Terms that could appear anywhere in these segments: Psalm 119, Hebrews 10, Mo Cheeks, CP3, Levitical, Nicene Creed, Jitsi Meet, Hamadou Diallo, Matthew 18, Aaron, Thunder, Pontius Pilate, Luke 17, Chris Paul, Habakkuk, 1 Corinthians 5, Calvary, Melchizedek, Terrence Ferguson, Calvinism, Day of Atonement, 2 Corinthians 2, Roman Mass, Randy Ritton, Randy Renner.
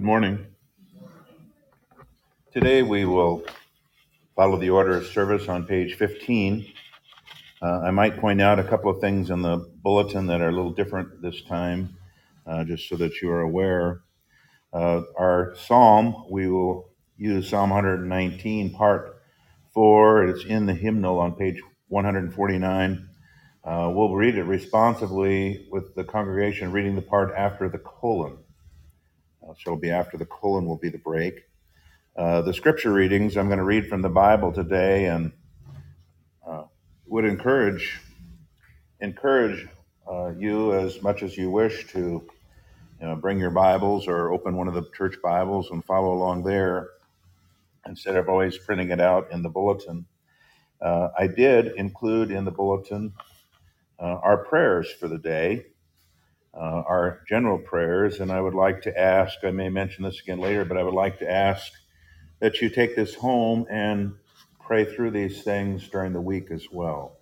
Good morning. Today we will follow the order of service on page 15. I might point out a couple of things in the bulletin that are a little different this time, just so that you are aware. Our psalm, we will use Psalm 119, part 4. It's in the hymnal on page 149. We'll read it responsively with the congregation reading the part after the colon. So it'll be after the colon will be the break. The scripture readings I'm going to read from the Bible today, and would encourage you as much as you wish to bring your Bibles or open one of the church Bibles and follow along there instead of always printing it out in the bulletin. I did include in the bulletin our prayers for the day. Our general prayers, and I would like to ask, I may mention this again later, but I would like to ask that you take this home and pray through these things during the week as well.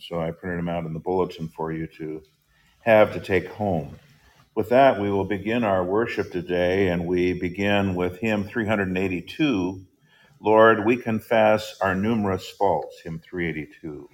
So I printed them out in the bulletin for you to have to take home. With that, we will begin our worship today, and we begin with hymn 382, Lord, We Confess Our Numerous Faults, hymn 382.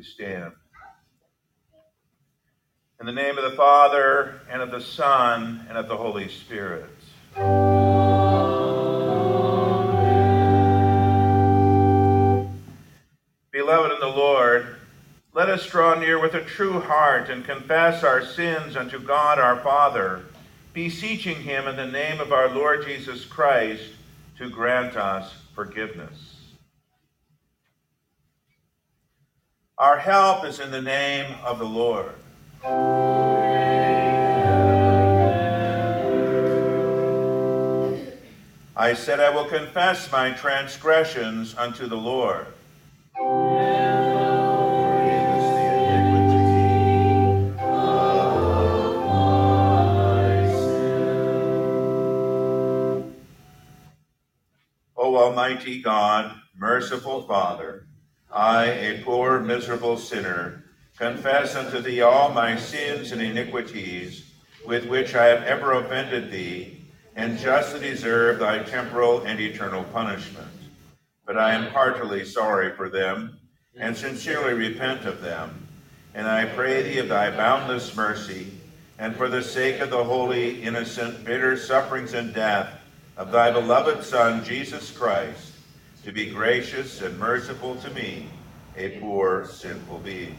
Stand. In the name of the Father, and of the Son, and of the Holy Spirit. Amen. Beloved in the Lord, let us draw near with a true heart and confess our sins unto God our Father, beseeching him in the name of our Lord Jesus Christ to grant us forgiveness. Our help is in the name of the Lord. Amen. I said, I will confess my transgressions unto the Lord. O Almighty God, merciful Father, I, a poor, miserable sinner, confess unto thee all my sins and iniquities, with which I have ever offended thee, and justly deserve thy temporal and eternal punishment. But I am heartily sorry for them, and sincerely repent of them. And I pray thee of thy boundless mercy, and for the sake of the holy, innocent, bitter sufferings and death of thy beloved Son, Jesus Christ, to be gracious and merciful to me, a poor, sinful being.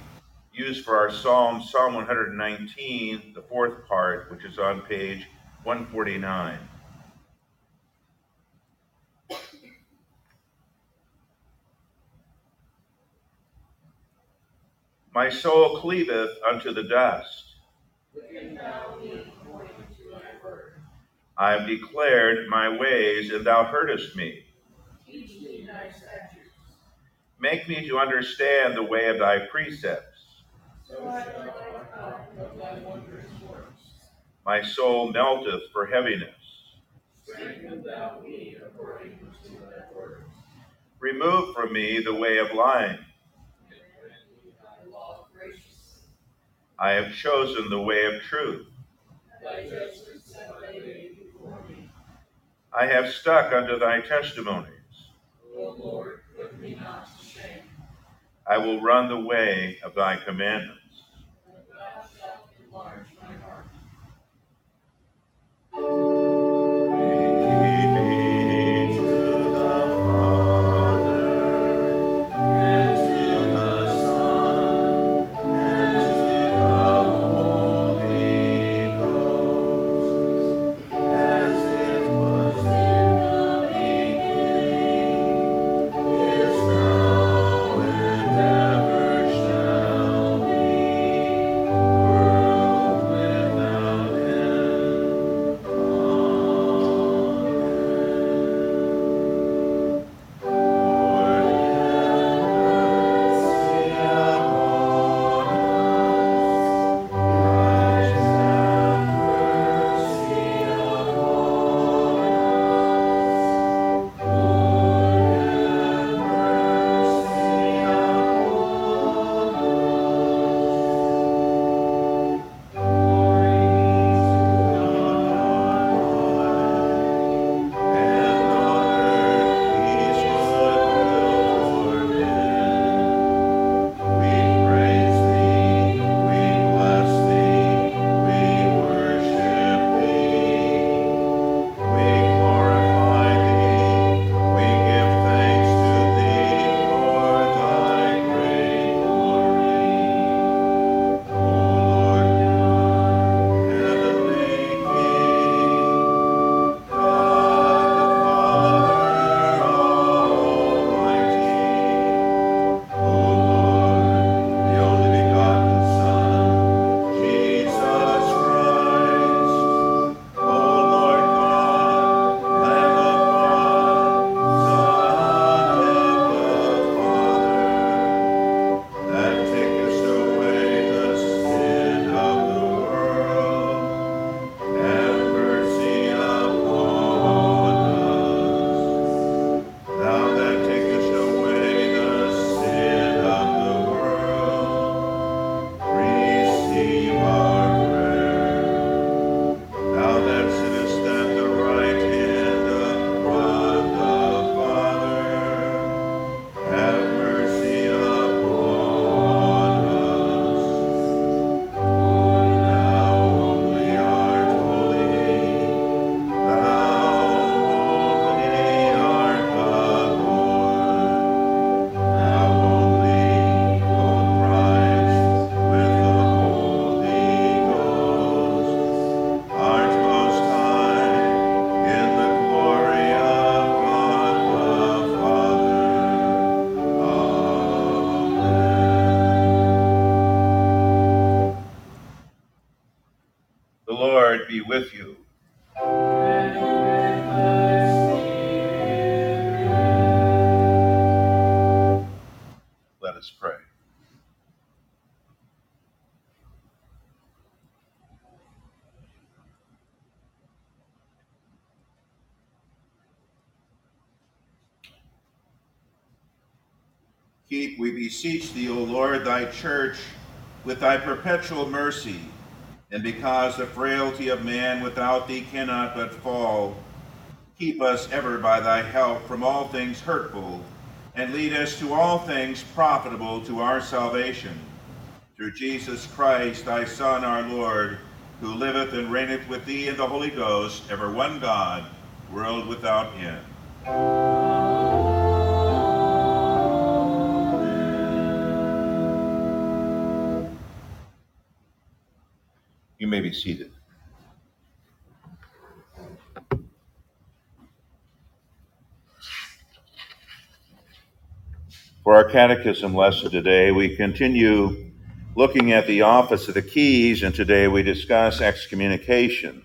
use for our psalm, Psalm 119, the fourth part, which is on page 149. My soul cleaveth unto the dust. I have declared my ways, and thou heardest me. Teach me thy statutes. Make me to understand the way of thy precepts. So shall I come of thy wondrous works. My soul melteth for heaviness. Strengthen thou me according to thy words. Remove from me the way of lying. And grant me thy law gracious. I have chosen the way of truth. Thy judgments have I made. I have stuck unto thy testimonies. O Lord, put me not to shame. I will run the way of thy commandments. And thou shalt enlarge my heart. Let's pray. Keep, we beseech thee, O Lord, thy church with thy perpetual mercy, and because the frailty of man without thee cannot but fall, keep us ever by thy help from all things hurtful, and lead us to all things profitable to our salvation. Through Jesus Christ, thy Son, our Lord, who liveth and reigneth with thee in the Holy Ghost, ever one God, world without end. Amen. You may be seated. For our catechism lesson today, we continue looking at the office of the keys, and today we discuss excommunication.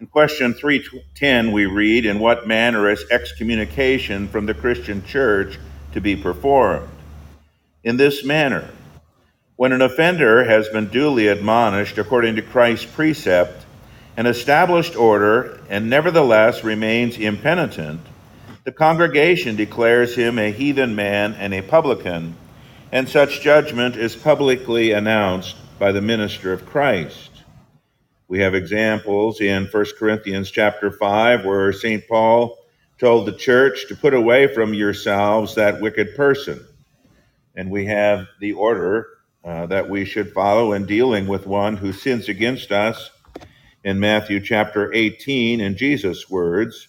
In question 310, we read, "In what manner is excommunication from the Christian Church to be performed?" In this manner: when an offender has been duly admonished according to Christ's precept, an established order, and nevertheless remains impenitent, the congregation declares him a heathen man and a publican, and such judgment is publicly announced by the minister of Christ. We have examples in 1 Corinthians chapter 5, where St. Paul told the church to put away from yourselves that wicked person. And we have the order that we should follow in dealing with one who sins against us in Matthew chapter 18, in Jesus' words,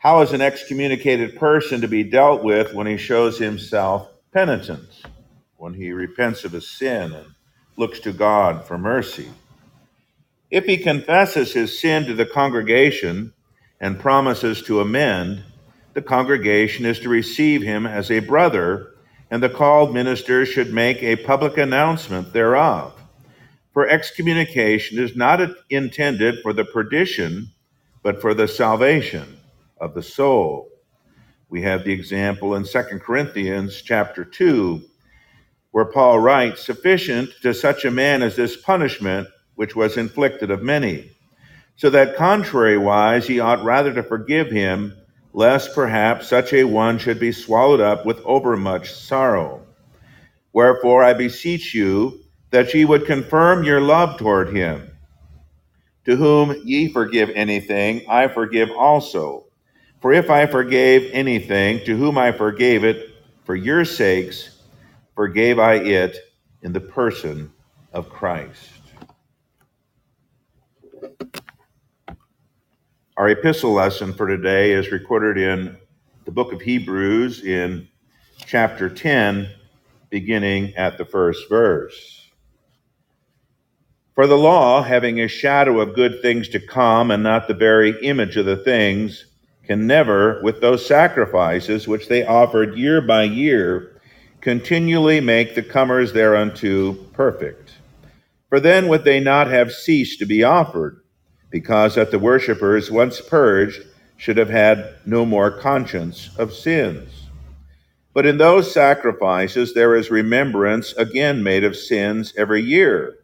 How is an excommunicated person to be dealt with when he shows himself penitent, when he repents of his sin and looks to God for mercy? If he confesses his sin to the congregation and promises to amend, the congregation is to receive him as a brother, and the called minister should make a public announcement thereof. For excommunication is not intended for the perdition, but for the salvation of the soul. We have the example in 2 Corinthians chapter 2, where Paul writes, "Sufficient to such a man as this punishment, which was inflicted of many, so that contrariwise ye ought rather to forgive him, lest perhaps such a one should be swallowed up with overmuch sorrow. Wherefore I beseech you that ye would confirm your love toward him. To whom ye forgive anything, I forgive also. For if I forgave anything, to whom I forgave it, for your sakes forgave I it in the person of Christ." Our epistle lesson for today is recorded in the book of Hebrews in chapter 10, beginning at the first verse. "For the law, having a shadow of good things to come, and not the very image of the things, can never, with those sacrifices which they offered year by year, continually make the comers thereunto perfect. For then would they not have ceased to be offered, because that the worshippers, once purged, should have had no more conscience of sins. But in those sacrifices there is remembrance again made of sins every year.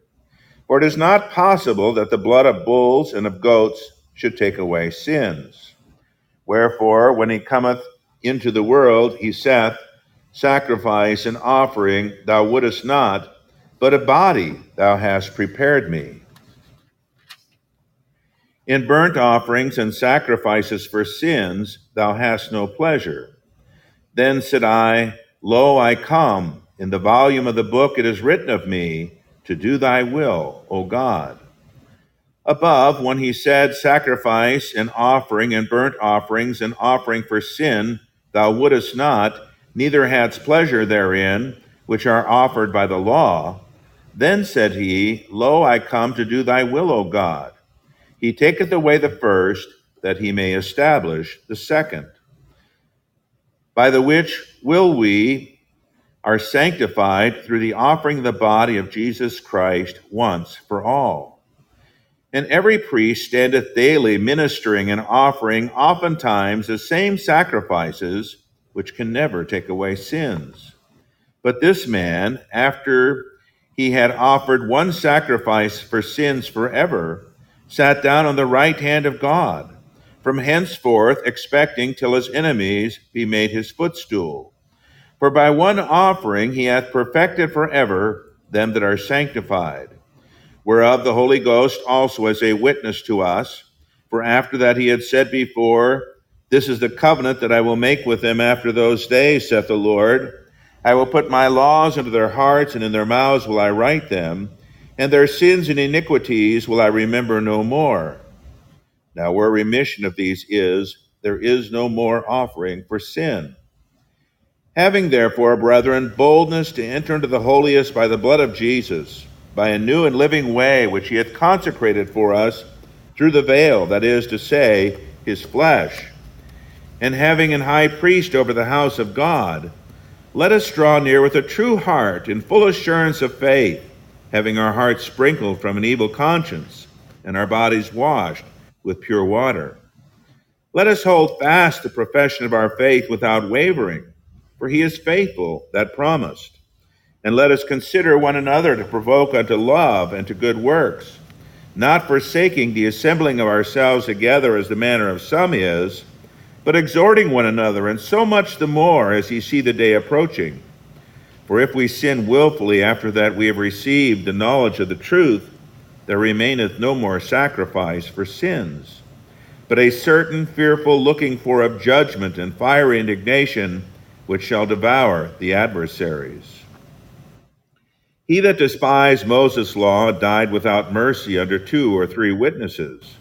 For it is not possible that the blood of bulls and of goats should take away sins. Wherefore, when he cometh into the world, he saith, Sacrifice and offering thou wouldest not, but a body thou hast prepared me. In burnt offerings and sacrifices for sins thou hast no pleasure. Then said I, Lo, I come. In the volume of the book it is written of me, to do thy will, O God. Above, when he said, Sacrifice and offering and burnt offerings and offering for sin, thou wouldest not, neither hadst pleasure therein, which are offered by the law. Then said he, Lo, I come to do thy will, O God. He taketh away the first, that he may establish the second. By the which will we are sanctified through the offering of the body of Jesus Christ once for all. And every priest standeth daily ministering and offering oftentimes the same sacrifices, which can never take away sins. But this man, after he had offered one sacrifice for sins forever, sat down on the right hand of God, from henceforth expecting till his enemies be made his footstool. For by one offering he hath perfected forever them that are sanctified, whereof the Holy Ghost also is a witness to us. For after that he had said before, This is the covenant that I will make with them after those days, saith the Lord. I will put my laws into their hearts, and in their mouths will I write them, and their sins and iniquities will I remember no more. Now where remission of these is, there is no more offering for sin. Having therefore, brethren, boldness to enter into the holiest by the blood of Jesus, by a new and living way which he hath consecrated for us through the veil, that is to say, his flesh. And having an high priest over the house of God, let us draw near with a true heart in full assurance of faith, having our hearts sprinkled from an evil conscience and our bodies washed with pure water. Let us hold fast the profession of our faith without wavering, for he is faithful that promised. And let us consider one another to provoke unto love and to good works, not forsaking the assembling of ourselves together as the manner of some is, but exhorting one another, and so much the more as ye see the day approaching. For if we sin willfully after that we have received the knowledge of the truth, there remaineth no more sacrifice for sins, but a certain fearful looking for of judgment and fiery indignation, which shall devour the adversaries. He that despised Moses' law died without mercy under 2 or 3 witnesses.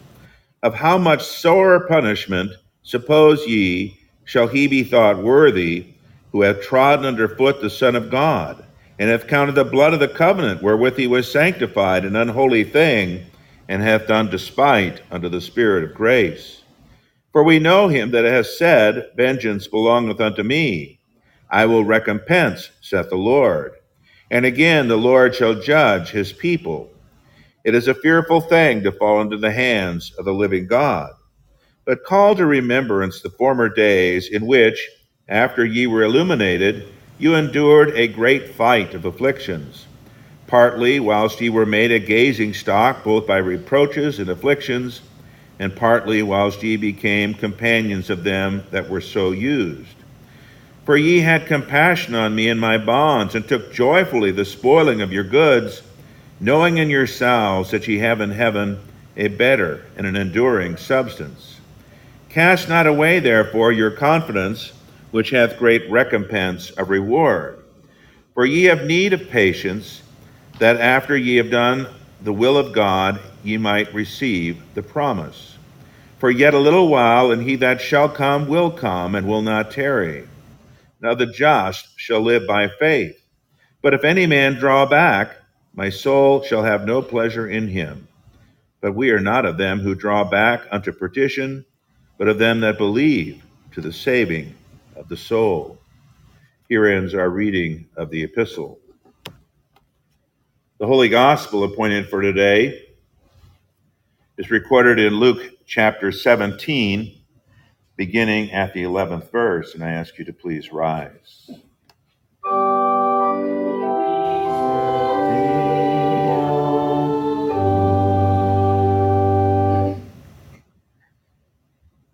Of how much sorer punishment, suppose ye, shall he be thought worthy, who hath trodden under foot the Son of God, and hath counted the blood of the covenant wherewith he was sanctified an unholy thing, and hath done despite unto the Spirit of grace. For we know him that hath said, Vengeance belongeth unto me, I will recompense, saith the Lord. And again the Lord shall judge his people. It is a fearful thing to fall into the hands of the living God. But call to remembrance the former days in which, after ye were illuminated, you endured a great fight of afflictions, partly whilst ye were made a gazing stock both by reproaches and afflictions, and partly whilst ye became companions of them that were so used. For ye had compassion on me in my bonds, and took joyfully the spoiling of your goods, knowing in yourselves that ye have in heaven a better and an enduring substance. Cast not away, therefore, your confidence, which hath great recompense of reward. For ye have need of patience, that after ye have done the will of God, ye might receive the promise. For yet a little while, and he that shall come will come, and will not tarry. Now the just shall live by faith. But if any man draw back, my soul shall have no pleasure in him. But we are not of them who draw back unto perdition, but of them that believe to the saving of the soul. Here ends our reading of the epistle. The Holy Gospel appointed for today is recorded in Luke chapter 17, beginning at the 11th verse, and I ask you to please rise.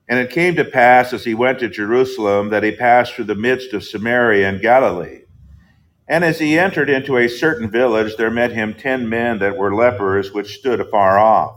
And it came to pass, as he went to Jerusalem, that he passed through the midst of Samaria and Galilee. And as he entered into a certain village, there met him 10 men that were lepers, which stood afar off.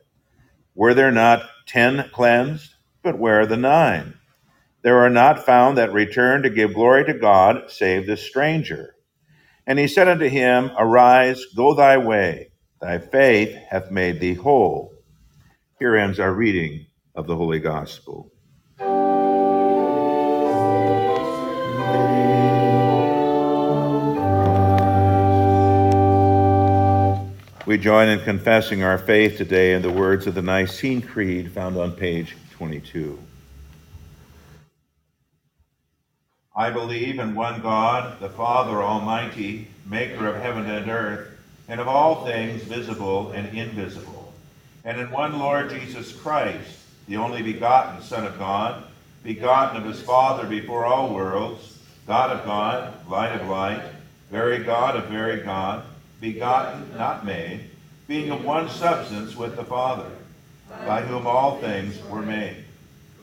Were there not 10 cleansed? But where are the 9? There are not found that return to give glory to God, save this stranger. And he said unto him, Arise, go thy way, thy faith hath made thee whole. Here ends our reading of the Holy Gospel. We join in confessing our faith today in the words of the Nicene Creed found on page 22. I believe in one God, the Father Almighty, maker of heaven and earth, and of all things visible and invisible, and in one Lord Jesus Christ, the only begotten Son of God, begotten of his Father before all worlds, God of God, light of light, very God of very God, begotten, not made, being of one substance with the Father, by whom all things were made,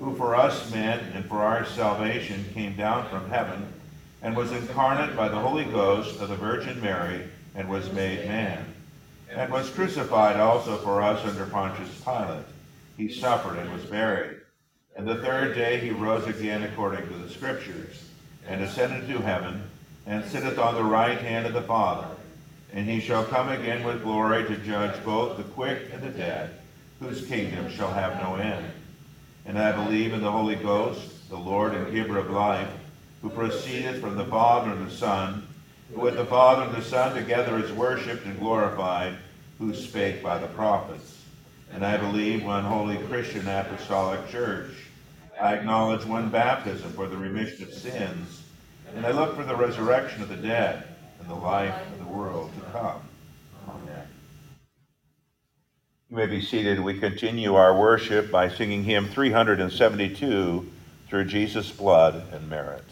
who for us men and for our salvation came down from heaven, and was incarnate by the Holy Ghost of the Virgin Mary, and was made man, and was crucified also for us under Pontius Pilate. He suffered and was buried. And the third day he rose again according to the Scriptures, and ascended to heaven, and sitteth on the right hand of the Father. And he shall come again with glory to judge both the quick and the dead, whose kingdom shall have no end. And I believe in the Holy Ghost, the Lord and giver of life, who proceedeth from the Father and the Son, who with the Father and the Son together is worshipped and glorified, who spake by the prophets. And I believe one holy Christian apostolic church. I acknowledge one baptism for the remission of sins, and I look for the resurrection of the dead and the life of the world to come. Amen. You may be seated. We continue our worship by singing hymn 372, Through Jesus' Blood and Merit.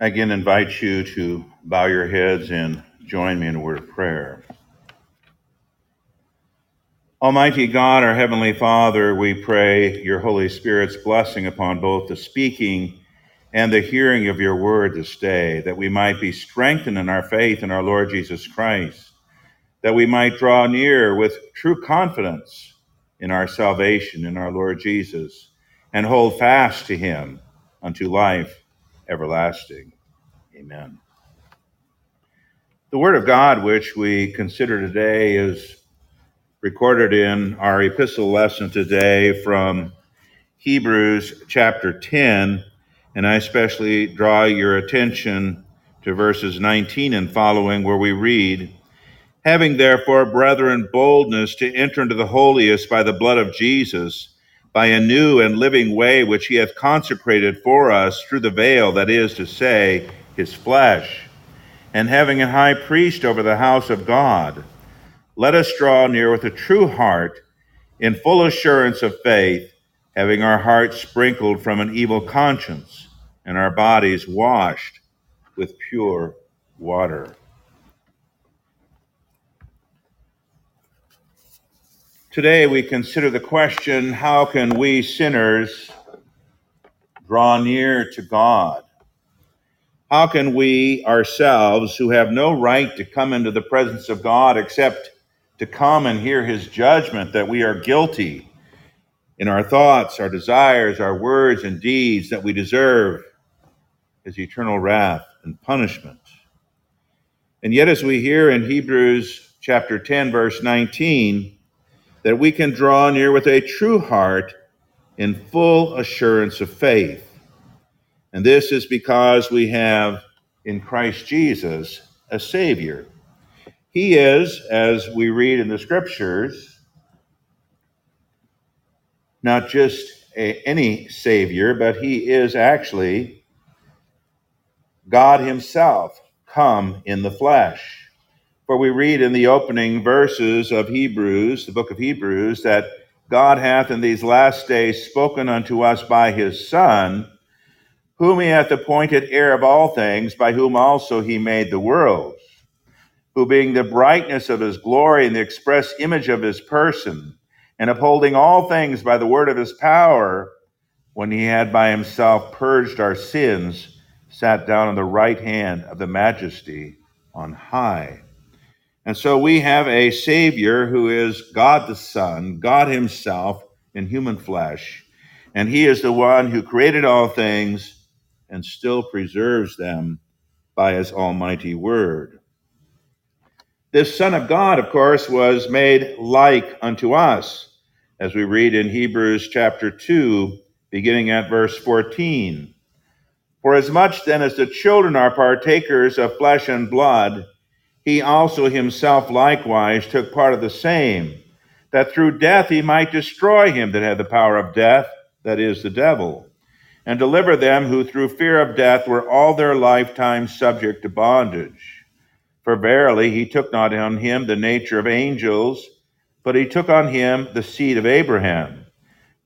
I again invite you to bow your heads and join me in a word of prayer. Almighty God, our Heavenly Father, we pray your Holy Spirit's blessing upon both the speaking and the hearing of your word this day, that we might be strengthened in our faith in our Lord Jesus Christ, that we might draw near with true confidence in our salvation in our Lord Jesus, and hold fast to him unto life everlasting. Amen. The Word of God, which we consider today, is recorded in our epistle lesson today from Hebrews chapter 10, and I especially draw your attention to verses 19 and following, where we read, "Having therefore, brethren, boldness to enter into the holiest by the blood of Jesus, by a new and living way which he hath consecrated for us through the veil, that is to say, his flesh. And having a high priest over the house of God, let us draw near with a true heart, in full assurance of faith, having our hearts sprinkled from an evil conscience, and our bodies washed with pure water." Today we consider the question, how can we sinners draw near to God? How can we ourselves, who have no right to come into the presence of God except to come and hear his judgment that we are guilty in our thoughts, our desires, our words and deeds, that we deserve his eternal wrath and punishment? And yet, as we hear in Hebrews chapter 10, verse 19, that we can draw near with a true heart in full assurance of faith. And this is because we have in Christ Jesus a Savior. He is, as we read in the Scriptures, not just any Savior, but he is actually God himself come in the flesh. For we read in the opening verses of Hebrews, the book of Hebrews, that God hath in these last days spoken unto us by his Son, whom he hath appointed heir of all things, by whom also he made the worlds, who being the brightness of his glory and the express image of his person, and upholding all things by the word of his power, when he had by himself purged our sins, sat down on the right hand of the Majesty on high. And so we have a Savior who is God the Son, God himself in human flesh, and he is the one who created all things and still preserves them by his almighty word. This Son of God, of course, was made like unto us, as we read in Hebrews chapter 2, beginning at verse 14. "For as much then as the children are partakers of flesh and blood, he also himself likewise took part of the same, that through death he might destroy him that had the power of death, that is, the devil, and deliver them who through fear of death were all their lifetime subject to bondage. For verily he took not on him the nature of angels, but he took on him the seed of Abraham.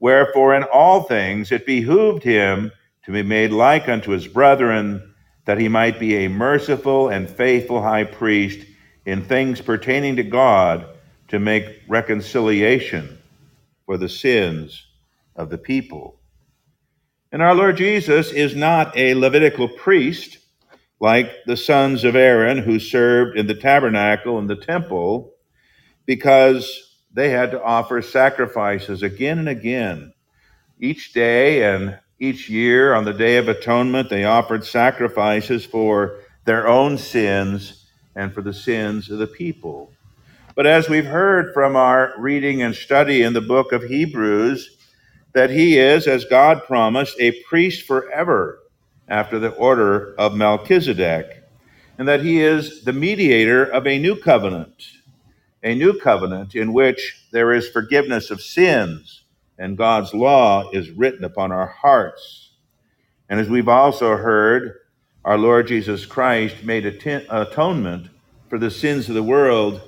Wherefore in all things it behooved him to be made like unto his brethren, that he might be a merciful and faithful high priest in things pertaining to God, to make reconciliation for the sins of the people." And our Lord Jesus is not a Levitical priest like the sons of Aaron, who served in the tabernacle and the temple, because they had to offer sacrifices again and again. Each day and each year on the Day of Atonement, they offered sacrifices for their own sins and for the sins of the people. But as we've heard from our reading and study in the book of Hebrews, that he is, as God promised, a priest forever after the order of Melchizedek, and that he is the mediator of a new covenant in which there is forgiveness of sins, and God's law is written upon our hearts. And as we've also heard, our Lord Jesus Christ made atonement for the sins of the world,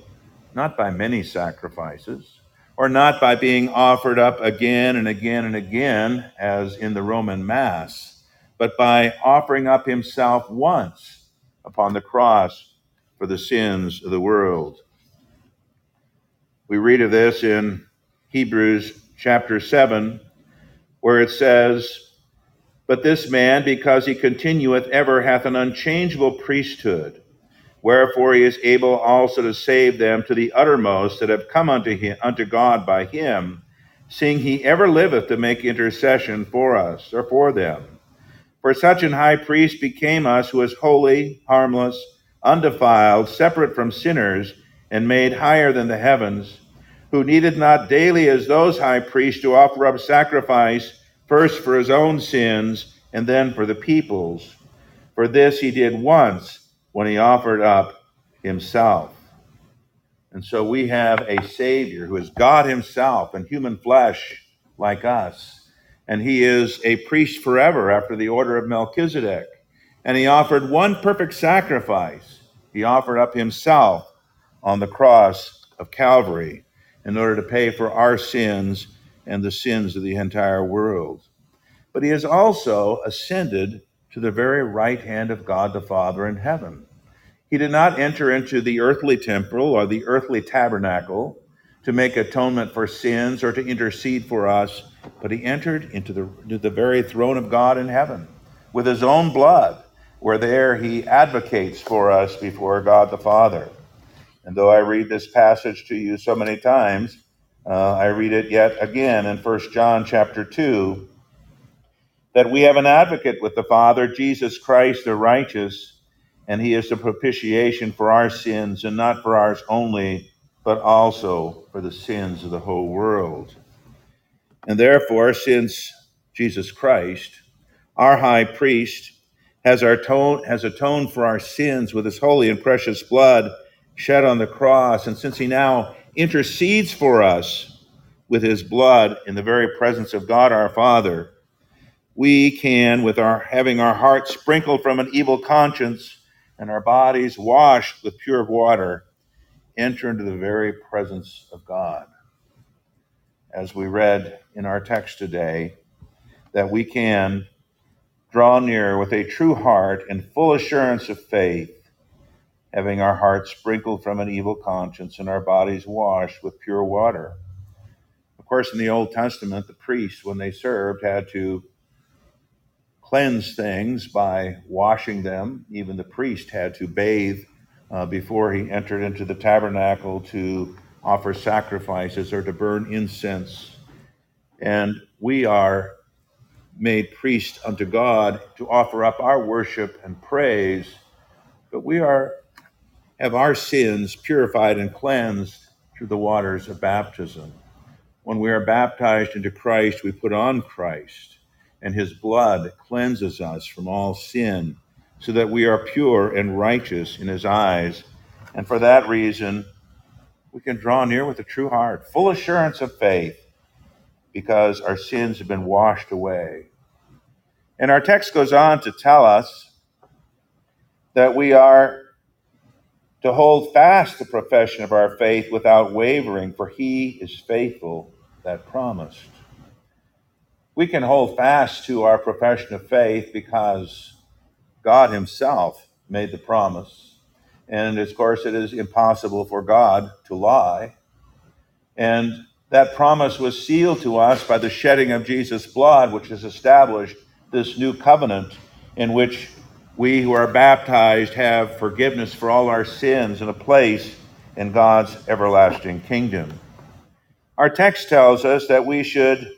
not by many sacrifices, or not by being offered up again and again and again, as in the Roman Mass, but by offering up himself once upon the cross for the sins of the world. We read of this in Hebrews chapter 7, where it says, "But this man, because he continueth ever, hath an unchangeable priesthood, wherefore he is able also to save them to the uttermost that have come unto God by him, seeing he ever liveth to make intercession for us," or for them. "For such an high priest became us, who is holy, harmless, undefiled, separate from sinners, and made higher than the heavens, who needed not daily as those high priests to offer up sacrifice, first for his own sins, and then for the people's. For this he did once, when he offered up himself." And so we have a Savior who is God himself in human flesh like us. And he is a priest forever after the order of Melchizedek. And he offered one perfect sacrifice. He offered up himself on the cross of Calvary in order to pay for our sins and the sins of the entire world. But he has also ascended to the very right hand of God the Father in heaven. He did not enter into the earthly temple or the earthly tabernacle to make atonement for sins or to intercede for us, but he entered into the very throne of God in heaven with his own blood, where there he advocates for us before God the Father. And though I read this passage to you so many times, I read it yet again in 1 John chapter 2, that we have an advocate with the Father, Jesus Christ the righteous, and he is the propitiation for our sins, and not for ours only, but also for the sins of the whole world. And therefore, since Jesus Christ, our high priest, has atoned for our sins with his holy and precious blood shed on the cross, and since he now intercedes for us with his blood in the very presence of God our Father, we can, with our having our hearts sprinkled from an evil conscience and our bodies washed with pure water, enter into the very presence of God. As we read in our text today, that we can draw near with a true heart and full assurance of faith, having our hearts sprinkled from an evil conscience and our bodies washed with pure water. Of course, in the Old Testament, the priests, when they served, had to cleanse things by washing them. Even the priest had to bathe before he entered into the tabernacle to offer sacrifices or to burn incense. And we are made priests unto God to offer up our worship and praise, but we have our sins purified and cleansed through the waters of baptism. When we are baptized into Christ, we put on Christ, and his blood cleanses us from all sin, so that we are pure and righteous in his eyes. And for that reason, we can draw near with a true heart, full assurance of faith, because our sins have been washed away. And our text goes on to tell us that we are to hold fast the profession of our faith without wavering, for he is faithful that promised. We can hold fast to our profession of faith because God himself made the promise. And of course, it is impossible for God to lie. And that promise was sealed to us by the shedding of Jesus' blood, which has established this new covenant in which we who are baptized have forgiveness for all our sins and a place in God's everlasting kingdom. Our text tells us that we should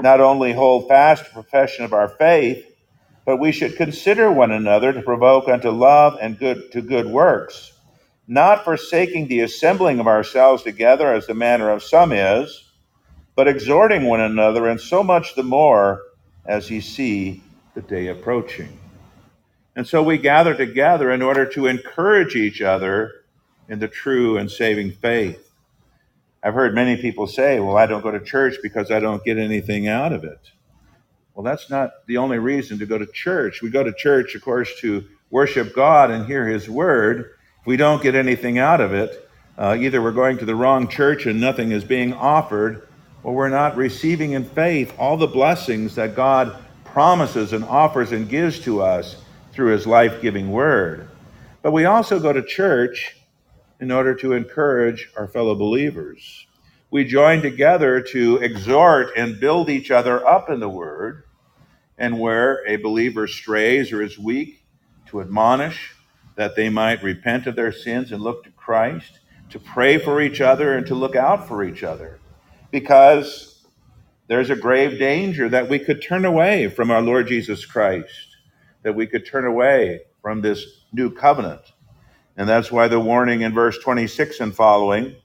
not only hold fast the profession of our faith, but we should consider one another to provoke unto love and to good works, not forsaking the assembling of ourselves together as the manner of some is, but exhorting one another, and so much the more as ye see the day approaching. And so we gather together in order to encourage each other in the true and saving faith. I've heard many people say, well, I don't go to church because I don't get anything out of it. Well, that's not the only reason to go to church. We go to church, of course, to worship God and hear his word. If we don't get anything out of it, either we're going to the wrong church and nothing is being offered, or we're not receiving in faith all the blessings that God promises and offers and gives to us through his life-giving word. But we also go to church in order to encourage our fellow believers. We join together to exhort and build each other up in the word, and where a believer strays or is weak, to admonish that they might repent of their sins and look to Christ, to pray for each other and to look out for each other, because there's a grave danger that we could turn away from our Lord Jesus Christ, that we could turn away from this new covenant. And that's why the warning in verse 26 and following,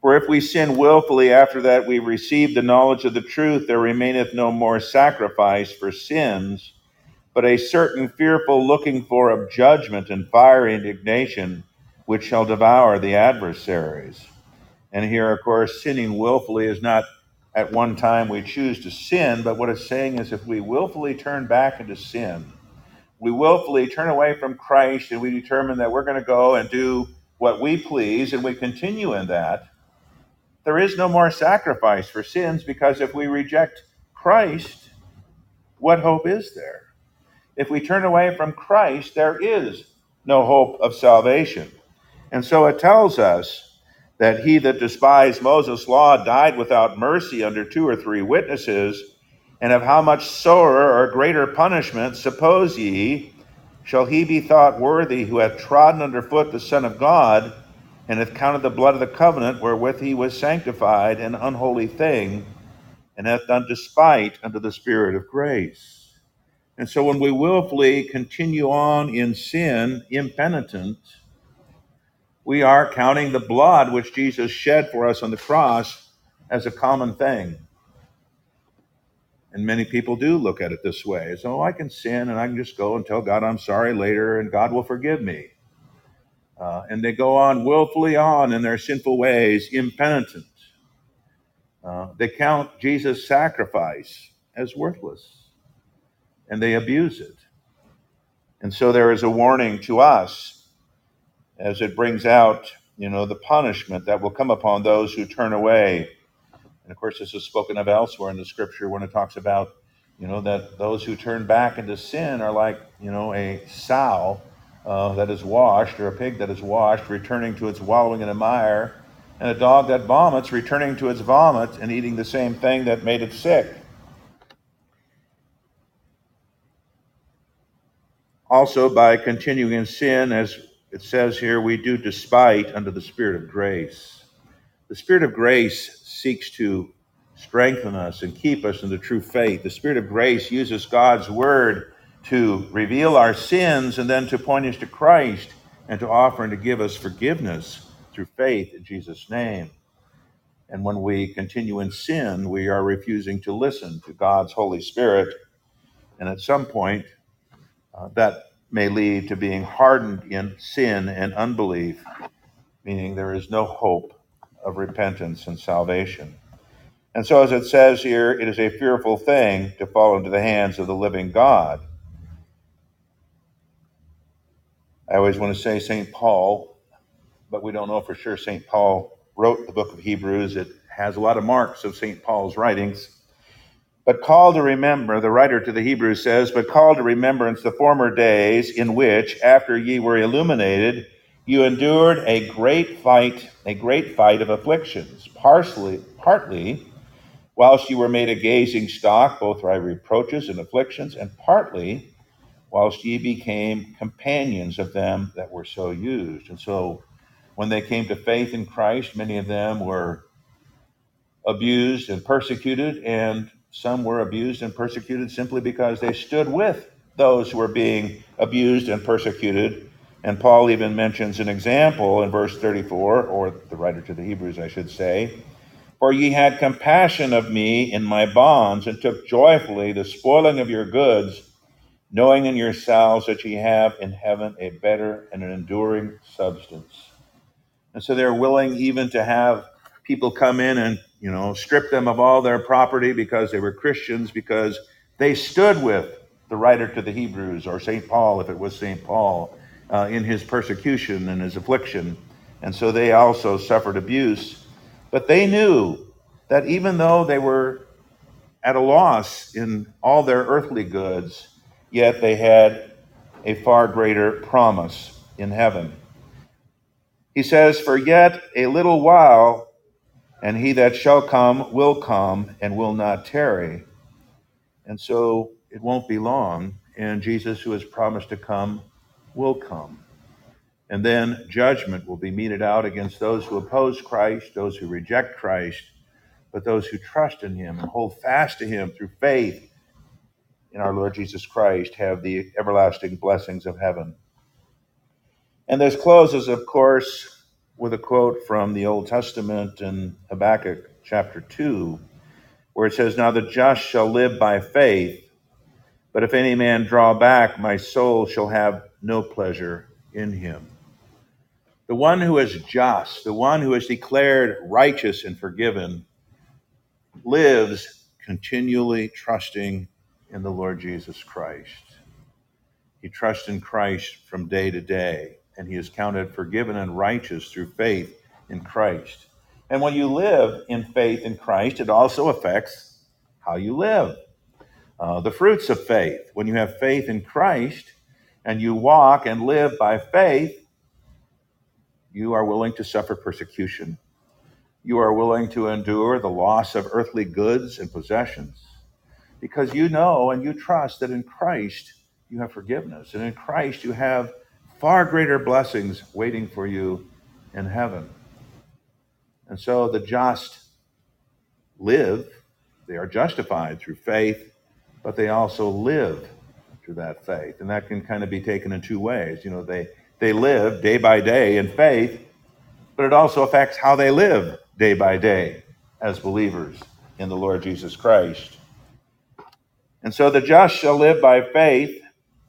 for if we sin willfully after that we receive the knowledge of the truth, there remaineth no more sacrifice for sins, but a certain fearful looking for of judgment and fiery indignation, which shall devour the adversaries. And here, of course, sinning willfully is not at one time we choose to sin, but what it's saying is if we willfully turn back into sin, we willfully turn away from Christ and we determine that we're going to go and do what we please and we continue in that, there is no more sacrifice for sins, because if we reject Christ, what hope is there? If we turn away from Christ, there is no hope of salvation. And so it tells us that he that despised Moses' law died without mercy under 2 or 3 witnesses, and of how much sorer or greater punishment, suppose ye, shall he be thought worthy who hath trodden underfoot the Son of God, and hath counted the blood of the covenant wherewith he was sanctified an unholy thing, and hath done despite unto the Spirit of grace. And so when we willfully continue on in sin, impenitent, we are counting the blood which Jesus shed for us on the cross as a common thing. And many people do look at it this way. So I can sin and I can just go and tell God I'm sorry later and God will forgive me. And they go on willfully on in their sinful ways, impenitent. They count Jesus' sacrifice as worthless, and they abuse it. And so there is a warning to us as it brings out, the punishment that will come upon those who turn away. And, of course, this is spoken of elsewhere in the Scripture when it talks about, that those who turn back into sin are like, a sow that is washed, or a pig that is washed, returning to its wallowing in the mire, and a dog that vomits, returning to its vomit and eating the same thing that made it sick. Also, by continuing in sin, as it says here, we do despite unto the Spirit of grace. The Spirit of grace seeks to strengthen us and keep us in the true faith. The Spirit of grace uses God's word to reveal our sins and then to point us to Christ and to offer and to give us forgiveness through faith in Jesus' name. And when we continue in sin, we are refusing to listen to God's Holy Spirit. And at some point, that may lead to being hardened in sin and unbelief, meaning there is no hope of repentance and salvation. And so as it says here, it is a fearful thing to fall into the hands of the living God. I always want to say St. Paul, but we don't know for sure St. Paul wrote the book of Hebrews. It has a lot of marks of St. Paul's writings. But call to remember, the writer to the Hebrews says, but call to remembrance the former days in which, after ye were illuminated, you endured a great fight of afflictions, partly, whilst you were made a gazing stock, both by reproaches and afflictions, and partly, whilst ye became companions of them that were so used. And so when they came to faith in Christ, many of them were abused and persecuted, and some were abused and persecuted simply because they stood with those who were being abused and persecuted. And Paul even mentions an example in verse 34, or the writer to the Hebrews, I should say, for ye had compassion of me in my bonds, and took joyfully the spoiling of your goods, knowing in yourselves that ye have in heaven a better and an enduring substance. And so they're willing even to have people come in and, strip them of all their property because they were Christians, because they stood with the writer to the Hebrews, or St. Paul, if it was St. Paul, in his persecution and his affliction. And so they also suffered abuse. But they knew that even though they were at a loss in all their earthly goods, yet they had a far greater promise in heaven. He says, "For yet a little while, and he that shall come and will not tarry." And so it won't be long, and Jesus, who has promised to come, will come. And then judgment will be meted out against those who oppose Christ, those who reject Christ, but those who trust in him and hold fast to him through faith in our Lord Jesus Christ have the everlasting blessings of heaven. And this closes, of course, with a quote from the Old Testament in Habakkuk chapter 2, where it says, "Now the just shall live by faith, but if any man draw back, my soul shall have no pleasure in him." The one who is just, the one who is declared righteous and forgiven, lives continually trusting in the Lord Jesus Christ. He trusts in Christ from day to day, and he is counted forgiven and righteous through faith in Christ. And when you live in faith in Christ, it also affects how you live. The fruits of faith. When you have faith in Christ and you walk and live by faith, you are willing to suffer persecution. You are willing to endure the loss of earthly goods and possessions, because you know and you trust that in Christ you have forgiveness, and in Christ you have far greater blessings waiting for you in heaven. And so the just live, they are justified through faith, but they also live through that faith. And that can kind of be taken in two ways. You know, they live day by day in faith, but it also affects how they live day by day as believers in the Lord Jesus Christ. And so the just shall live by faith,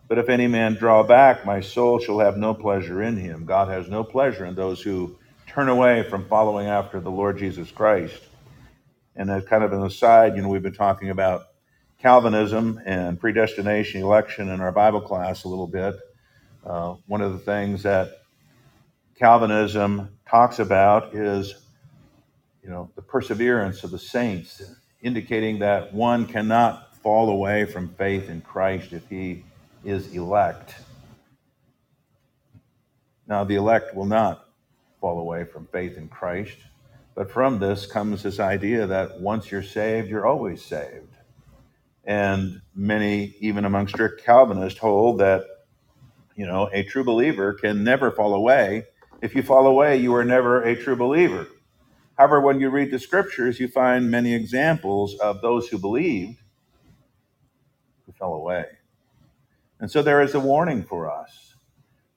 but if any man draw back, my soul shall have no pleasure in him. God has no pleasure in those who turn away from following after the Lord Jesus Christ. And as kind of an aside, you know, we've been talking about Calvinism and predestination, election in our Bible class a little bit. One of the things that Calvinism talks about is, you know, the perseverance of the saints, indicating that one cannot fall away from faith in Christ if he is elect. Now, the elect will not fall away from faith in Christ, but from this comes this idea that once you're saved, you're always saved. And many, even among strict Calvinists, hold that, you know, a true believer can never fall away. If you fall away, you are never a true believer. However, when you read the scriptures, you find many examples of those who believed fell away. And so there is a warning for us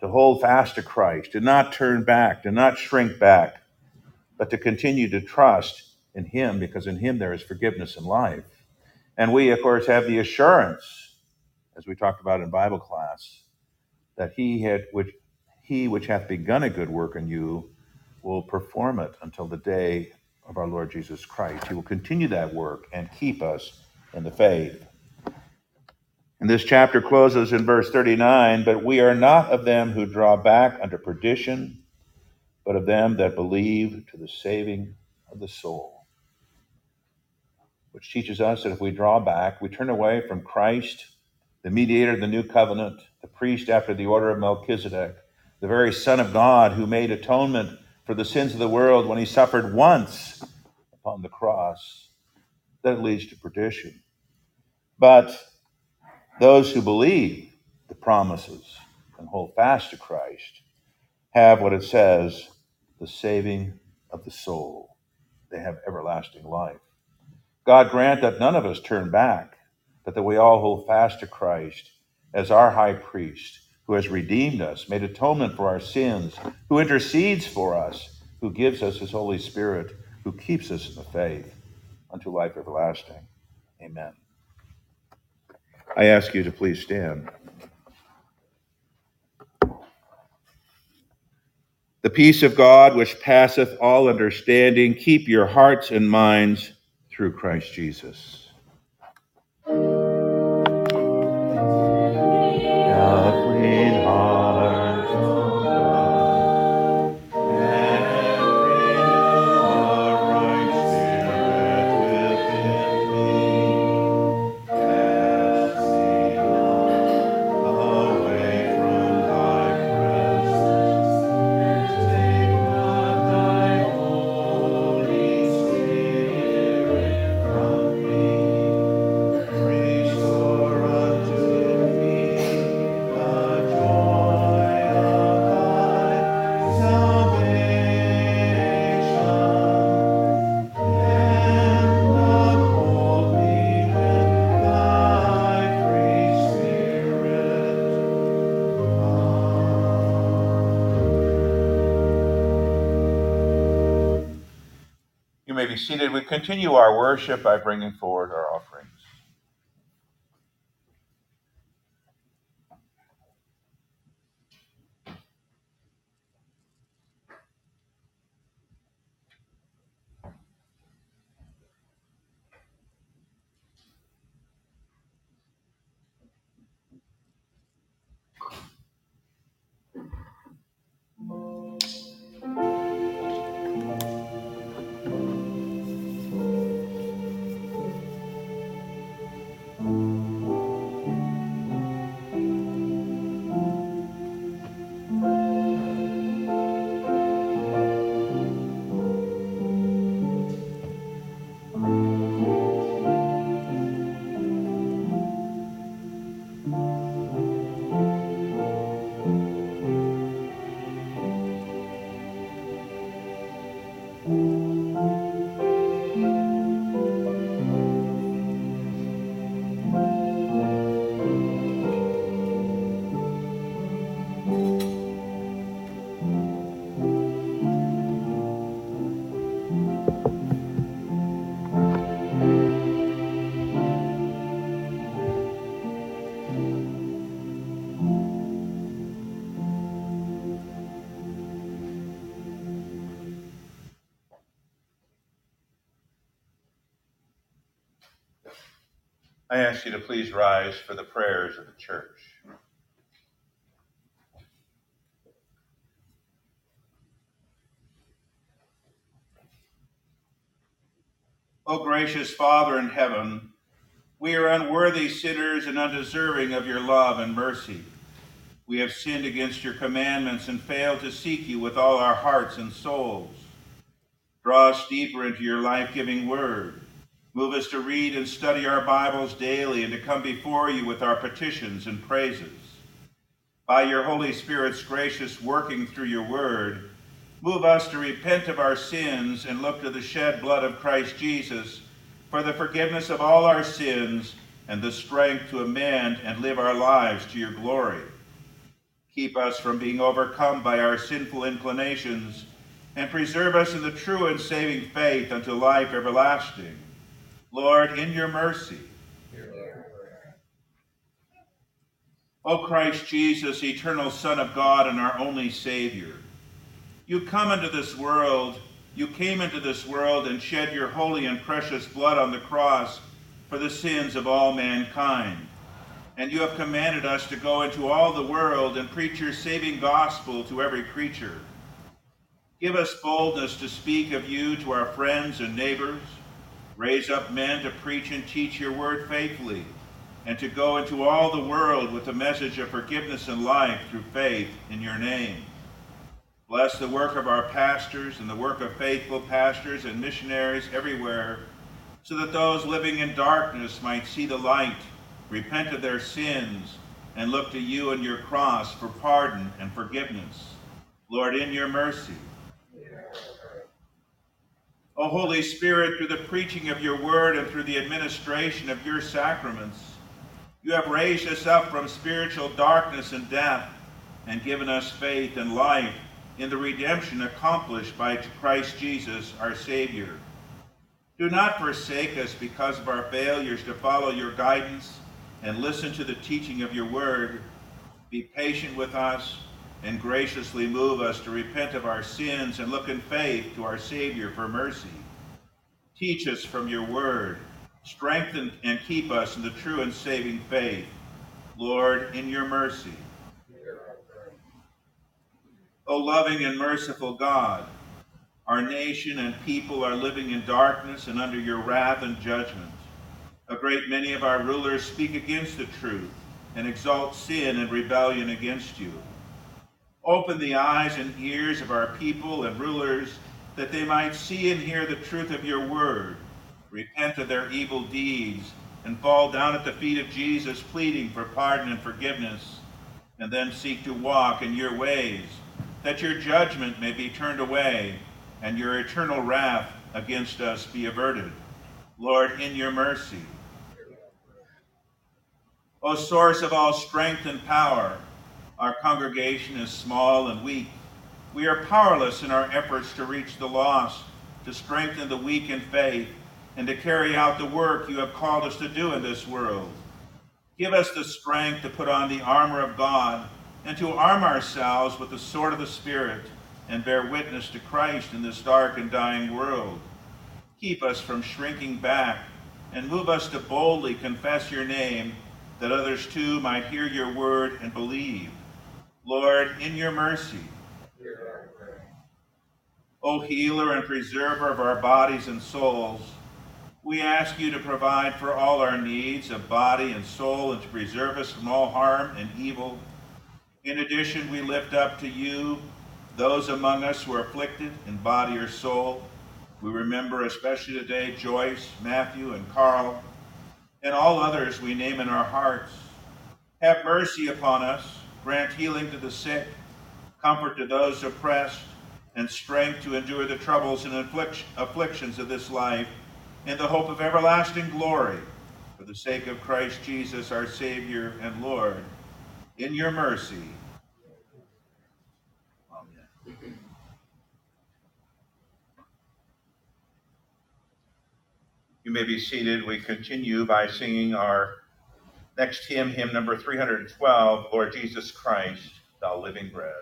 to hold fast to Christ, to not turn back, to not shrink back, but to continue to trust in him, because in him there is forgiveness and life. And we, of course, have the assurance, as we talked about in Bible class, that he which hath begun a good work in you will perform it until the day of our Lord Jesus Christ. He will continue that work and keep us in the faith. And this chapter closes in verse 39, "But we are not of them who draw back unto perdition, but of them that believe to the saving of the soul." Which teaches us that if we draw back, we turn away from Christ, the mediator of the new covenant, the priest after the order of Melchizedek, the very Son of God who made atonement for the sins of the world when he suffered once upon the cross, that it leads to perdition. But those who believe the promises and hold fast to Christ have what it says, the saving of the soul. They have everlasting life. God grant that none of us turn back, but that we all hold fast to Christ as our high priest, who has redeemed us, made atonement for our sins, who intercedes for us, who gives us his Holy Spirit, who keeps us in the faith unto life everlasting. Amen. I ask you to please stand. The peace of God, which passeth all understanding, keep your hearts and minds through Christ Jesus. be seated. We continue our worship by bringing forward our offerings. I ask you to please rise for the prayers of the church. O gracious Father in heaven, we are unworthy sinners and undeserving of your love and mercy. We have sinned against your commandments and failed to seek you with all our hearts and souls. Draw us deeper into your life-giving word. Move us to read and study our Bibles daily and to come before you with our petitions and praises. By your Holy Spirit's gracious working through your word, move us to repent of our sins and look to the shed blood of Christ Jesus for the forgiveness of all our sins and the strength to amend and live our lives to your glory. Keep us from being overcome by our sinful inclinations and preserve us in the true and saving faith unto life everlasting. Lord, in your mercy. O Christ Jesus, eternal Son of God and our only Savior, you came into this world and shed your holy and precious blood on the cross for the sins of all mankind. And you have commanded us to go into all the world and preach your saving gospel to every creature. Give us boldness to speak of you to our friends and neighbors. Raise up men to preach and teach your word faithfully, and to go into all the world with the message of forgiveness and life through faith in your name. Bless the work of our pastors and the work of faithful pastors and missionaries everywhere, so that those living in darkness might see the light, repent of their sins, and look to you and your cross for pardon and forgiveness. Lord, in your mercy. O Holy Spirit, through the preaching of your word and through the administration of your sacraments, you have raised us up from spiritual darkness and death and given us faith and life in the redemption accomplished by Christ Jesus, our Savior. Do not forsake us because of our failures to follow your guidance and listen to the teaching of your word. Be patient with us and graciously move us to repent of our sins and look in faith to our Savior for mercy. Teach us from your word, strengthen and keep us in the true and saving faith. Lord, in your mercy. O loving and merciful God, our nation and people are living in darkness and under your wrath and judgment. A great many of our rulers speak against the truth and exalt sin and rebellion against you. Open the eyes and ears of our people and rulers, that they might see and hear the truth of your word, repent of their evil deeds, and fall down at the feet of Jesus, pleading for pardon and forgiveness, and then seek to walk in your ways, that your judgment may be turned away, and your eternal wrath against us be averted. Lord, in your mercy. O source of all strength and power, our congregation is small and weak. We are powerless in our efforts to reach the lost to strengthen the weak in faith, and to carry out the work you have called us to do in this world. Give us the strength to put on the armor of God and to arm ourselves with the sword of the Spirit and bear witness to Christ in this dark and dying world. Keep us from shrinking back and move us to boldly confess your name, that others too might hear your word and believe. Lord, in your mercy, hear our prayer. O healer and preserver of our bodies and souls, we ask you to provide for all our needs of body and soul and to preserve us from all harm and evil. In addition, we lift up to you those among us who are afflicted in body or soul. We remember especially today Joyce, Matthew, and Carl, and all others we name in our hearts. Have mercy upon us, grant healing to the sick, comfort to those oppressed, and strength to endure the troubles and afflictions of this life, in the hope of everlasting glory, for the sake of Christ Jesus, our Savior and Lord, in your mercy. Amen. You may be seated. We continue by singing our next hymn, hymn number 312, Lord Jesus Christ, Thou Living Bread.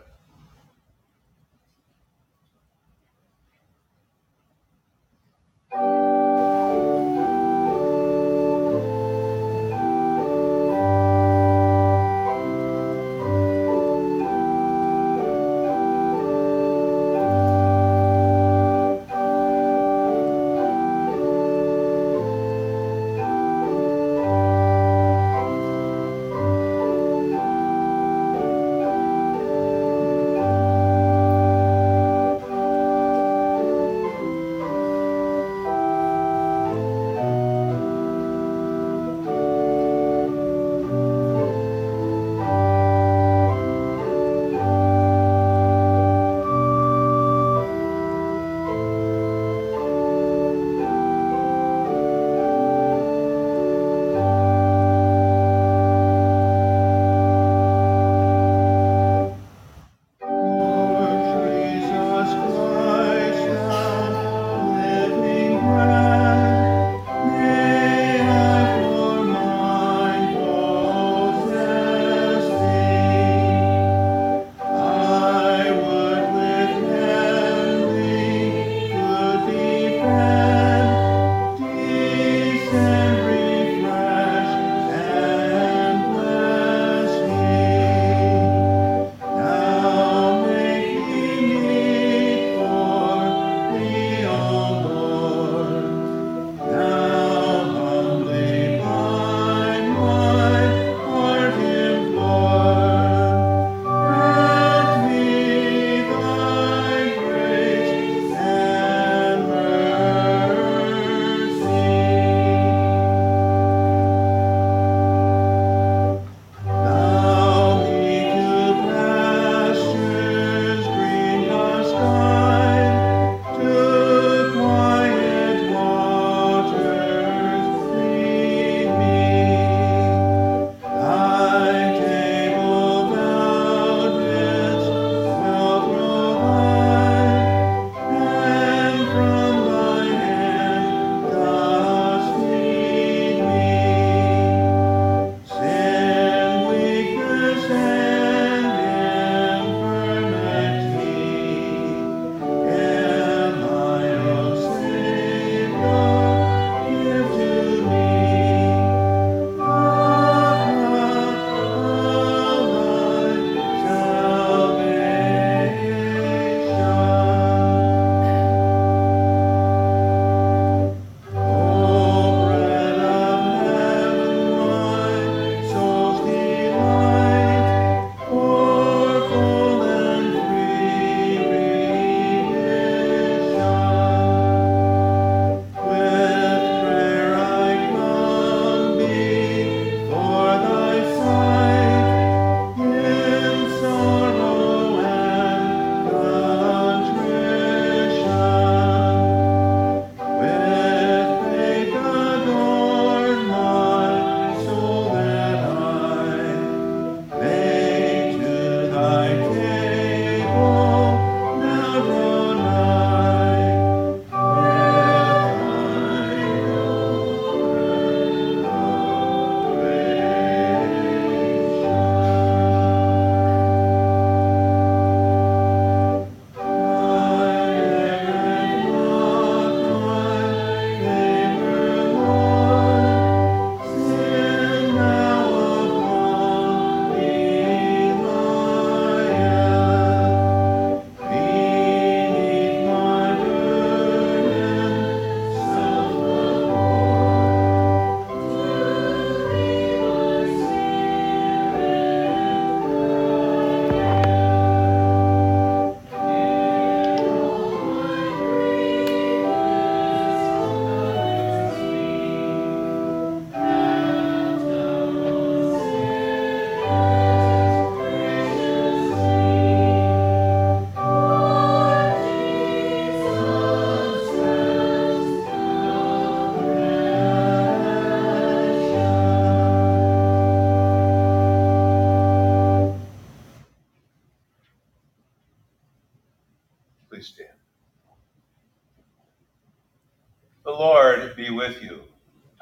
The Lord be with you.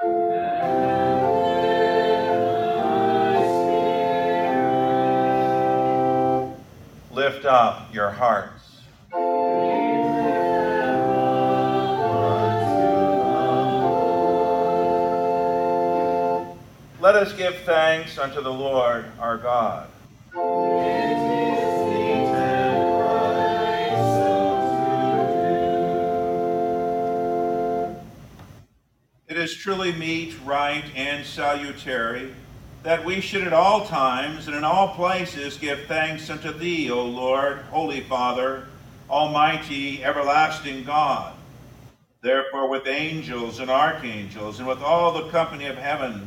And lift up your hearts. Let us give thanks unto the Lord our God. It is meet and right so to do. It is truly meet, right, and salutary that we should at all times and in all places give thanks unto thee, O Lord, Holy Father, Almighty, everlasting God. Therefore with angels and archangels and with all the company of heaven,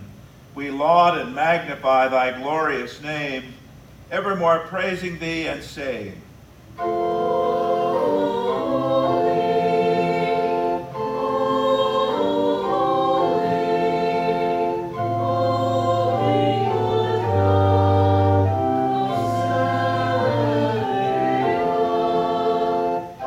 we laud and magnify thy glorious name, evermore praising thee and saying, Holy, holy, holy, Lord God, Most High, and wonderful of thy glory.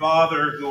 Father, who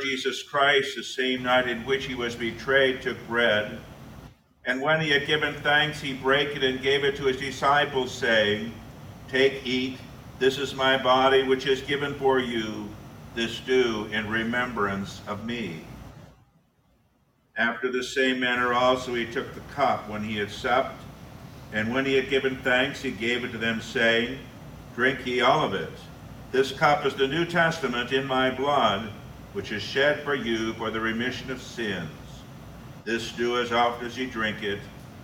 Jesus Christ, the same night in which he was betrayed, took bread, and when he had given thanks, he brake it and gave it to his disciples, saying, Take, eat, this is my body which is given for you, this do in remembrance of me. After the same manner also he took the cup when he had supped, and when he had given thanks, he gave it to them, saying, Drink ye all of it. This cup is the New Testament in my blood, which is shed for you for the remission of sins. This do as often as ye drink it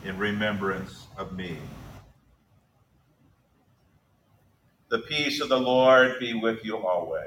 in remembrance of me. The peace of the Lord be with you always.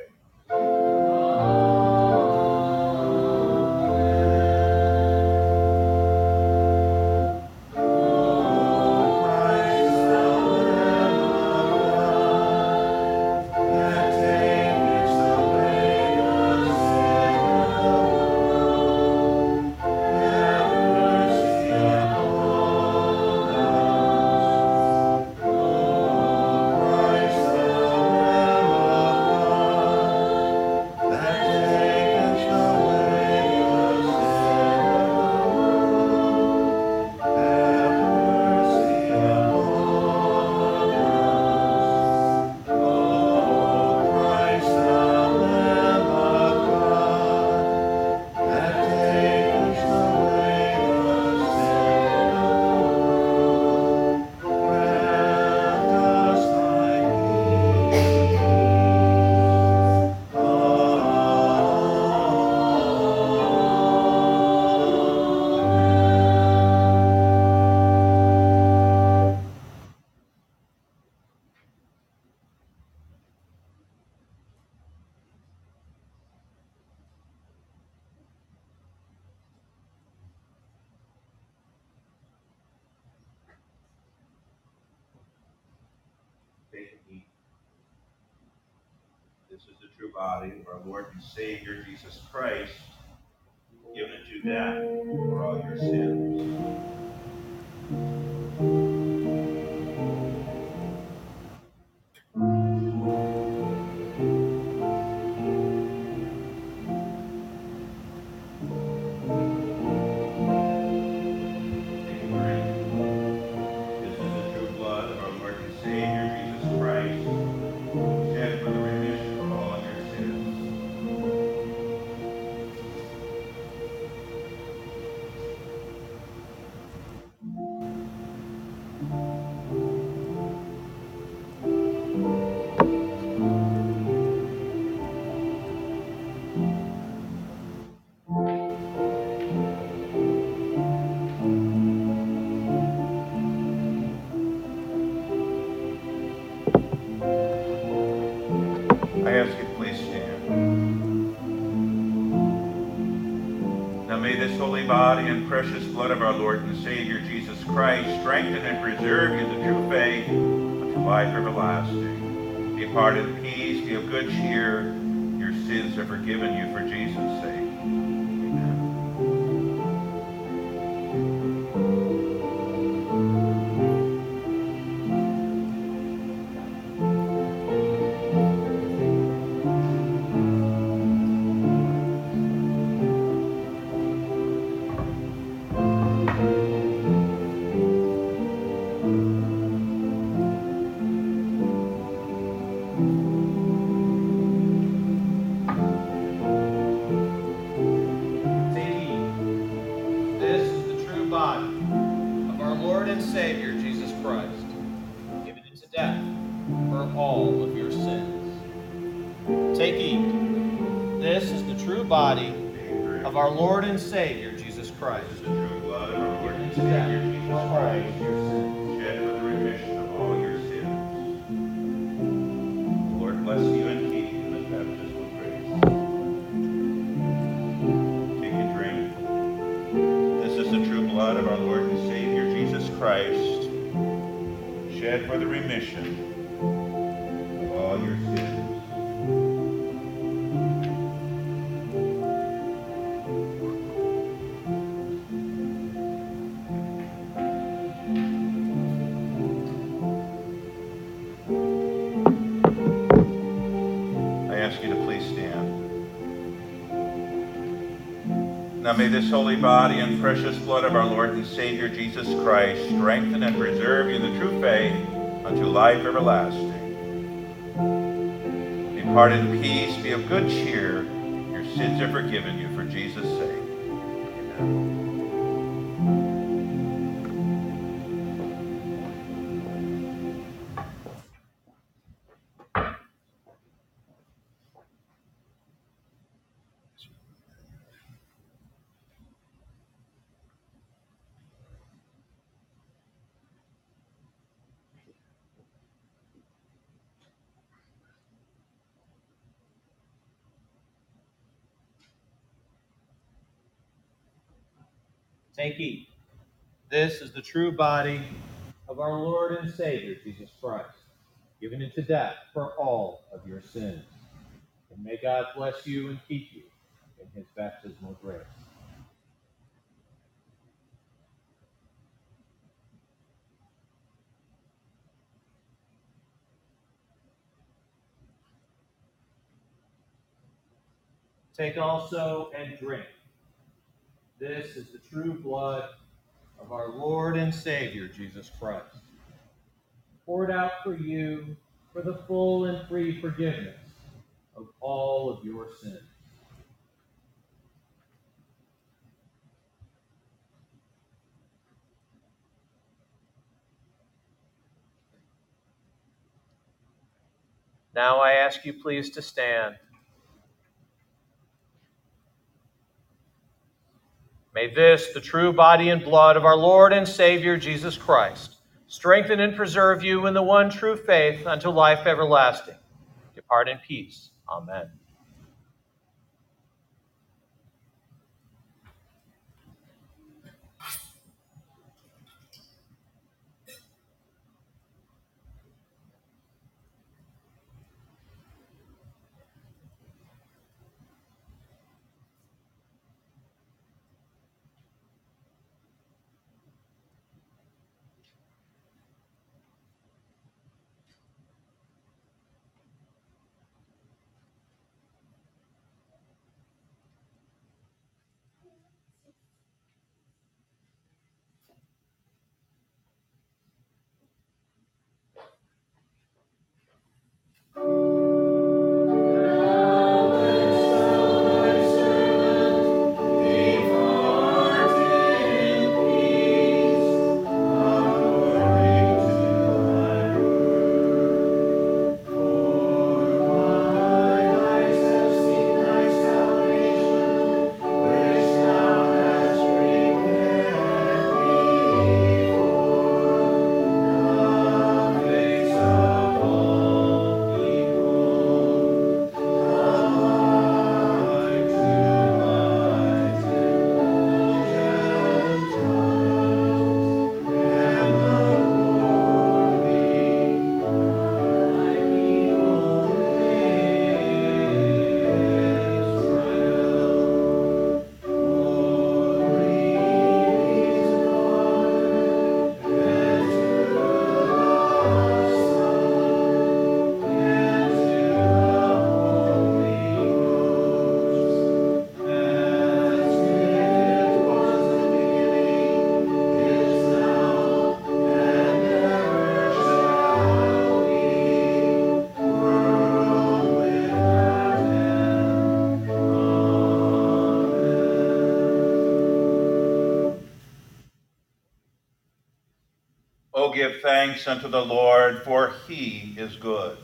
This is the true body of our Lord and Savior, Jesus Christ, given to death for all your sins. Body and precious blood of our Lord and Savior Jesus Christ, strengthen and preserve you in the true faith unto life everlasting. Depart in peace, be of good cheer, your sins are forgiven you for Jesus' sake. Now may this holy body and precious blood of our Lord and Savior Jesus Christ strengthen and preserve you in the true faith unto life everlasting. Depart in peace, be of good cheer, your sins are forgiven you for Jesus' sake. Amen. Take, eat. This is the true body of our Lord and Savior, Jesus Christ, given into death for all of your sins. And may God bless you and keep you in his baptismal grace. Take also and drink. This is the true blood of our Lord and Savior, Jesus Christ, poured out for you for the full and free forgiveness of all of your sins. Now I ask you please to stand. May this, the true body and blood of our Lord and Savior, Jesus Christ, strengthen and preserve you in the one true faith unto life everlasting. Depart in peace. Amen. O give thanks unto the Lord, for he is good.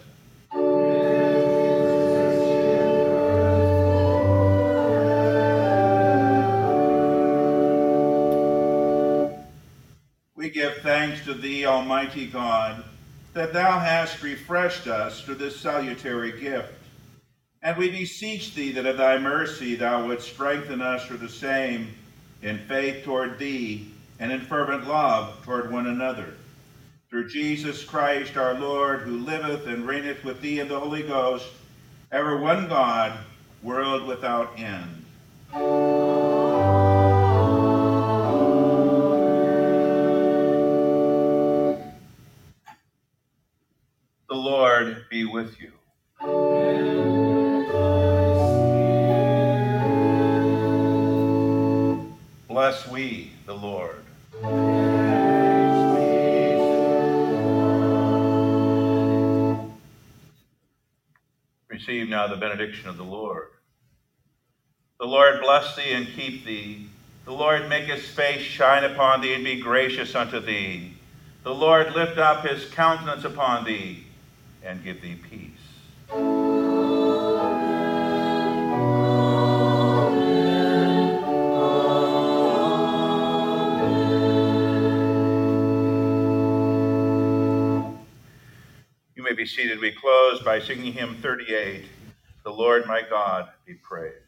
We give thanks to thee, Almighty God, that thou hast refreshed us through this salutary gift. And we beseech thee that of thy mercy thou wouldst strengthen us through the same, in faith toward thee, and in fervent love toward one another. Through Jesus Christ our Lord, who liveth and reigneth with thee in the Holy Ghost, ever one God, world without end. The Lord be with you. Bless we the Lord. Receive now the benediction of the Lord. The Lord bless thee and keep thee. The Lord make his face shine upon thee and be gracious unto thee. The Lord lift up his countenance upon thee and give thee peace. Be seated. We close by singing hymn 38, The Lord My God Be Praised.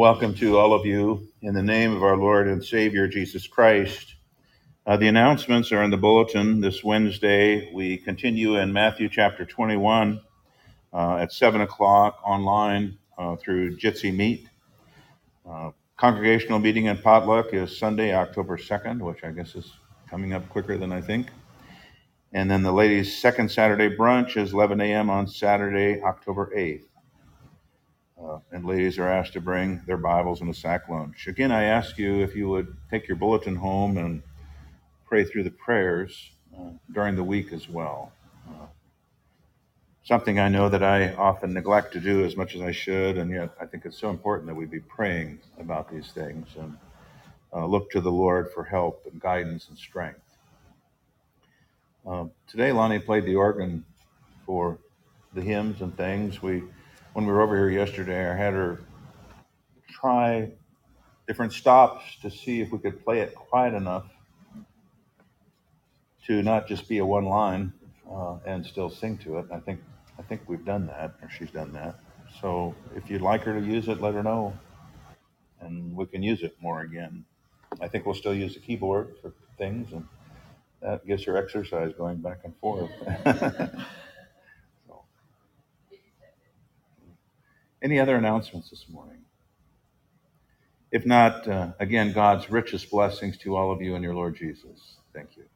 Welcome to all of you in the name of our Lord and Savior, Jesus Christ. The announcements are in the bulletin this Wednesday. We continue in Matthew chapter 21 at 7 o'clock online through Jitsi Meet. Congregational meeting and potluck is Sunday, October 2nd, which I guess is coming up quicker than I think. And then the ladies' second Saturday brunch is 11 a.m. on Saturday, October 8th. And ladies are asked to bring their Bibles and a sack lunch. Again, I ask you if you would take your bulletin home and pray through the prayers during the week as well. Something I know that I often neglect to do as much as I should, and yet I think it's so important that we be praying about these things and look to the Lord for help and guidance and strength. Today, Lonnie played the organ for the hymns and things. When we were over here yesterday, I had her try different stops to see if we could play it quiet enough to not just be a one line and still sing to it. And I think we've done that, or she's done that. So if you'd like her to use it, let her know, and we can use it more again. I think we'll still use the keyboard for things, and that gives her exercise going back and forth. Any other announcements this morning? If not, again, God's richest blessings to all of you in your Lord Jesus. Thank you.